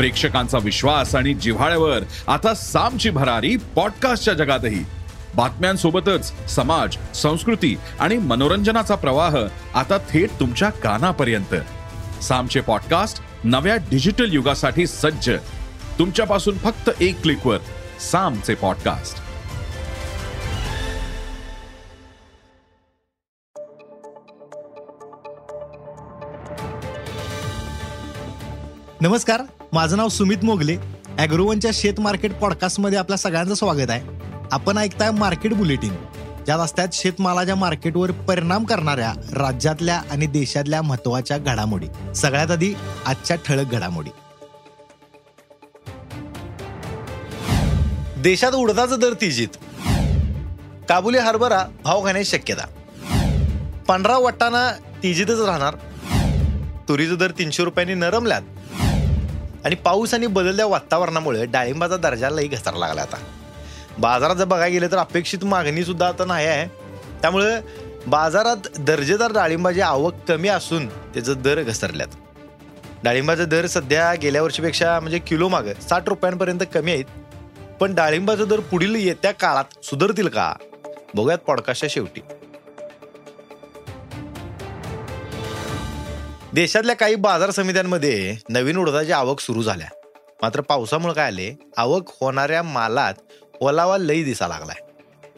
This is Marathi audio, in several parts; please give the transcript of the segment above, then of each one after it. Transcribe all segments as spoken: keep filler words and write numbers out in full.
प्रेक्षकांचा विश्वास आणि जिव्हाळ्यावर आता सामची भरारी पॉडकास्टच्या जगातही. बातम्यांसोबतच समाज, संस्कृती आणि मनोरंजनाचा प्रवाह आता थेट तुमच्या कानापर्यंत. सामचे पॉडकास्ट नव्या डिजिटल युगासाठी सज्ज. तुमच्यापासून फक्त एक क्लिकवर सामचे पॉडकास्ट. नमस्कार, माझं नाव सुमित मोगले. ॲग्रोवनच्या शेत मार्केट पॉडकास्टमध्ये आपल्या सगळ्यांचं स्वागत आहे. आपण ऐकताय मार्केट बुलेटिन, ज्यात असतात शेतमालाच्या मार्केटवर परिणाम करणाऱ्या राज्यातल्या आणि देशातल्या महत्त्वाच्या घडामोडी. सगळ्यात आधी आजच्या ठळक घडामोडी. देशात उडदाचा दर तेजीत, काबुली हरभरा भाव खाण्याची शक्यता. पंधरा वाटाणा तेजीतच राहणार. तुरीचा दर तीनशे रुपयांनी नरमल्यात आणि पाऊस आणि बदलत्या वातावरणामुळे डाळिंबाचा दर्जालाही घसरा लागला. आता बाजारात जर बघायला गेलं तर अपेक्षित मागणी सुद्धा आता नाही आहे, त्यामुळे बाजारात दर्जेदार डाळिंबाची आवक कमी असून त्याचं दर घसरल्यात. डाळिंबाचा दर सध्या गेल्या वर्षीपेक्षा म्हणजे किलो मागं साठ रुपयांपर्यंत कमी आहेत, पण डाळिंबाचा दर पुढील येत्या काळात सुधारतील का, बघूयात पॉडकास्टच्या शेवटी. देशातल्या काही बाजार समित्यांमध्ये नवीन उडदाची आवक सुरू झाल्या, मात्र पावसामुळे काय आले, आवक होणाऱ्या मालात ओलावा लई दिसा लागलाय,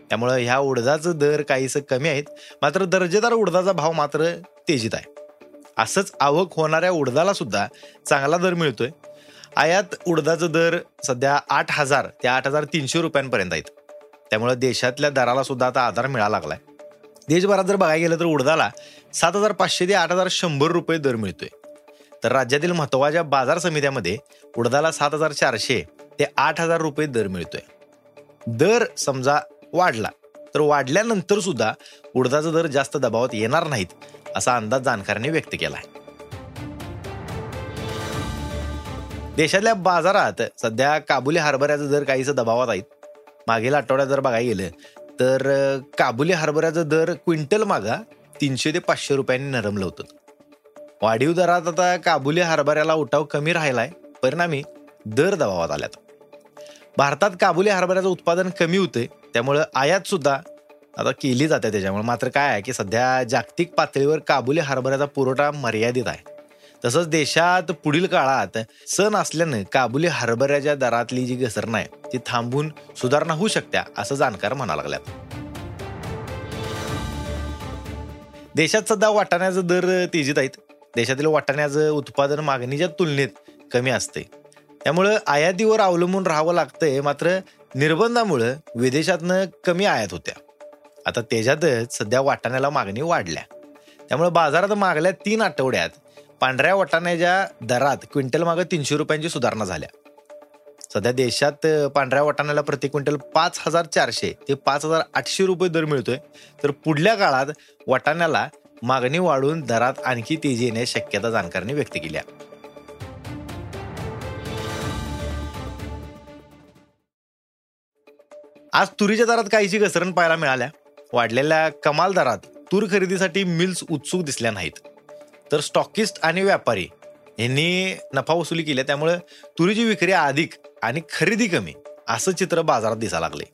त्यामुळं ह्या उडदाचं दर काहीसं कमी आहेत, मात्र दर्जेदार उडदाचा भाव मात्र तेजीत आहे. असंच आवक होणाऱ्या उडदाला सुद्धा चांगला दर मिळतोय. आयात उडदाचा दर सध्या आठ हजार ते आठ हजार तीनशे रुपयांपर्यंत आहेत, त्यामुळं देशातल्या दराला सुद्धा आता आधार मिळायला लागलाय. देशभरात जर बघायला गेलं तर उडदाला सात हजार पाचशे ते आठ हजार शंभर रुपये दर मिळतोय, तर राज्यातील महत्त्वाच्या बाजार समित्यामध्ये उडदाला सात हजार चारशे ते आठ हजार रुपये दर मिळतोय. दर समजा वाढला तर वाढल्यानंतर सुद्धा उडदाचा दर जास्त दबावात येणार नाहीत, असा अंदाज जाणकारांनी व्यक्त केला आहे. देशातल्या बाजारात सध्या काबुली हरभऱ्याचा दर काहीसा दबावात आहेत. मागील आठवड्यात जर बघायला गेलं तर काबुली हरभऱ्याचा दर क्विंटल मागा तीनशे ते पाचशे रुपयांनी नरमलं होतं. वाढीव दरात आता काबुली हरभऱ्याला उठाव कमी राहिला आहे, परिणामी दर दबावात आल्यात. भारतात काबुली हरभऱ्याचं उत्पादन कमी होते, त्यामुळं आयातसुद्धा आता केली जाते त्याच्यामुळे. मात्र काय आहे की सध्या जागतिक पातळीवर काबुली हरभऱ्याचा पुरवठा मर्यादित आहे, तसंच देशात पुढील काळात सण असल्यानं काबुली हरभऱ्याच्या दरातली जी घसरण आहे ती थांबून सुधारणा होऊ शकत्या, असं जाणकार म्हणा लागल्यात. देशात सध्या वाटाण्याचा दर तेजीत आहेत. देशातील वाटाण्याचं उत्पादन मागणीच्या तुलनेत कमी असते, त्यामुळं आयातीवर अवलंबून राहावं लागतंय. मात्र निर्बंधामुळं विदेशातनं कमी आयात होत्या, आता त्याच्यातच सध्या वाटाण्याला मागणी वाढल्या, त्यामुळे बाजारात मागल्या तीन आठवड्यात पांढऱ्या वाटाण्याच्या दरात क्विंटल मागं तीनशे रुपयांची सुधारणा झाल्या. सध्या देशात पांढऱ्या वाटाण्याला प्रति क्विंटल पाच हजार चारशे ते पाच हजार आठशे रुपये दर मिळतोय, तर पुढल्या काळात वाटाण्याला मागणी वाढून दरात आणखी तेजी येण्याची शक्यता जाणकारांनी व्यक्त केली आहे. आज तुरीच्या दरात काहीशी घसरण पाहायला मिळाल्या. वाढलेल्या कमाल दरात तूर खरेदीसाठी मिल्स उत्सुक दिसल्या नाहीत, तर स्टॉकिस्ट आणि व्यापारी यांनी नफा वसुली केल्या, त्यामुळे तुरीची विक्री अधिक आणि खरेदी कमी असं चित्र बाजारात दिसायला लागले.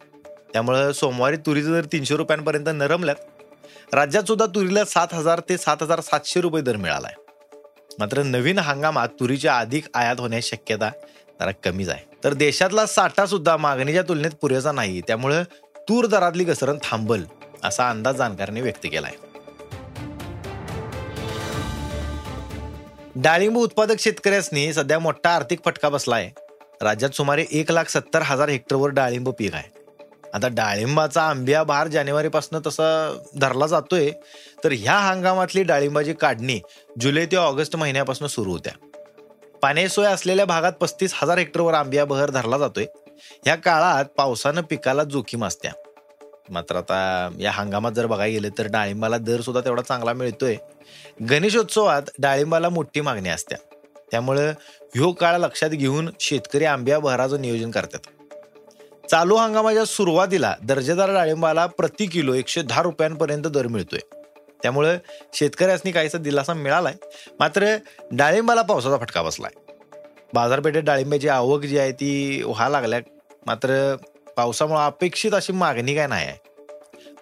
त्यामुळे सोमवारी तुरीचे दर तीनशे रुपयांपर्यंत नरमल्यात. राज्यात सुद्धा तुरीला सात हजार ते सात हजार सातशे रुपये दर मिळाला आहे, मात्र नवीन हंगामात तुरीची अधिक आयात होण्याची शक्यता जरा कमीच आहे. तर देशातला साठा सुद्धा मागणीच्या तुलनेत पुरेसा नाही, त्यामुळे तूर दरातली घसरण थांबल, असा अंदाज जाणकारांनी व्यक्त केला आहे. डाळिंब उत्पादक शेतकऱ्यांनी सध्या मोठा आर्थिक फटका बसला आहे. राज्यात सुमारे एक लाख सत्तर हजार हेक्टरवर डाळिंब पीक आहे. आता डाळिंबाचा आंबिया बहार जानेवारीपासून तसा धरला जातोय, तर ह्या हंगामातली डाळिंबाची काढणी जुलै ते ऑगस्ट महिन्यापासून सुरू होत्या. पाण्यासोय असलेल्या भागात पस्तीस हजार हेक्टरवर आंबिया बहर धरला जातोय. ह्या काळात पावसानं पिकाला जोखीम असत्या, मात्र आता या हंगामात जर बघायला गेलं तर डाळिंबाला दर सुद्धा तेवढा चांगला मिळतोय. गणेशोत्सवात डाळिंबाला मोठी मागणी असत्या, त्यामुळं ह्यो काळ लक्षात घेऊन शेतकरी आंबिया बहराचं नियोजन करतात. चालू हंगामाच्या सुरुवातीला दर्जेदार डाळिंबाला प्रति किलो एकशे दहा रुपयांपर्यंत दर मिळतोय, त्यामुळे शेतकऱ्यांनी काहीसा दिलासा मिळालाय. मात्र डाळिंबाला पावसाचा फटका बसलाय. बाजारपेठेत डाळिंब्याची आवक जी आहे ती व्हायला लागल्या, मात्र पावसामुळे अपेक्षित अशी मागणी काय नाही आहे.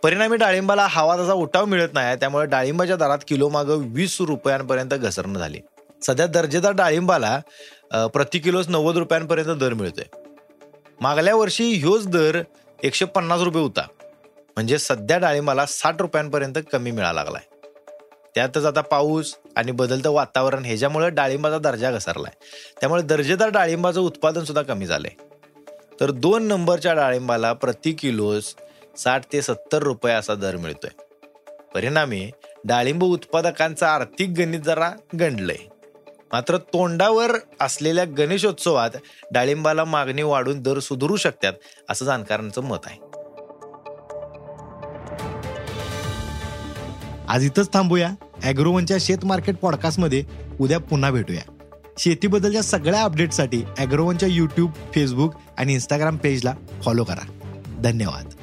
परिणामी डाळिंबाला हवा तसा उठाव मिळत नाही, त्यामुळे डाळिंबाच्या दरात किलोमागं वीस रुपयांपर्यंत घसरण झाली. सध्या दर्जेदार डाळिंबाला प्रति किलोच नव्वद रुपयांपर्यंत दर मिळतोय. मागल्या वर्षी ह्योच दर एकशे पन्नास रुपये होता, म्हणजे सध्या डाळिंबाला साठ रुपयांपर्यंत कमी मिळायला लागलाय. त्यातच आता पाऊस आणि बदलतं वातावरण ह्याच्यामुळे डाळिंबाचा दर्जा घसरलाय, त्यामुळे दर्जेदार डाळिंबाचं उत्पादन सुद्धा कमी झालंय. तर दोन नंबरच्या डाळिंबाला प्रति किलोच साठ ते सत्तर रुपये असा दर मिळतोय. परिणामी डाळिंब उत्पादकांचा आर्थिक गणित जरा गंडलंय. मात्र तोंडावर असलेल्या गणेशोत्सवात डाळिंबाला मागणी वाढून दर सुधारू शकतात असं जाणकारांचं मत आहे. आज इथंच थांबूया. ॲग्रोवनच्या शेत मार्केट पॉडकास्टमध्ये उद्या पुन्हा भेटूया. शेतीबद्दलच्या सगळ्या अपडेटसाठी ॲग्रोवनच्या यूट्यूब, फेसबुक आणि इंस्टाग्राम पेजला फॉलो करा. धन्यवाद.